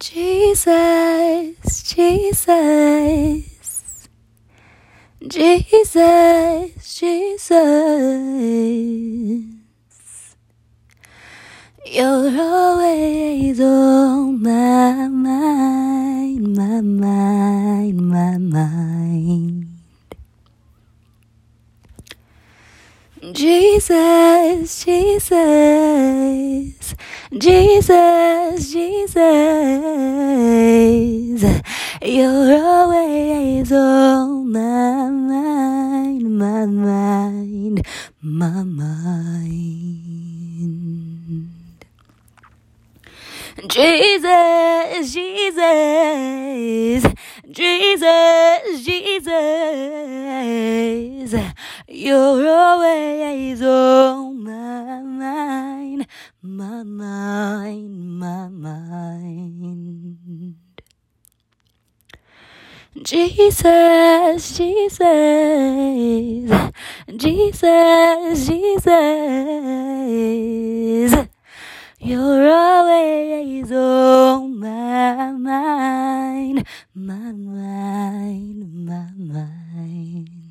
Jesus, Jesus, Jesus, Jesus, you're always on my mind, my mind, my mind. Jesus, Jesus, Jesus, Jesus, you're always on my mind, my mind, my mind. Jesus, Jesus, Jesus, Jesus, you're always on my mind, my mind, my mind. Jesus, Jesus, Jesus, Jesus, you're always on my mind, my mind, my mind.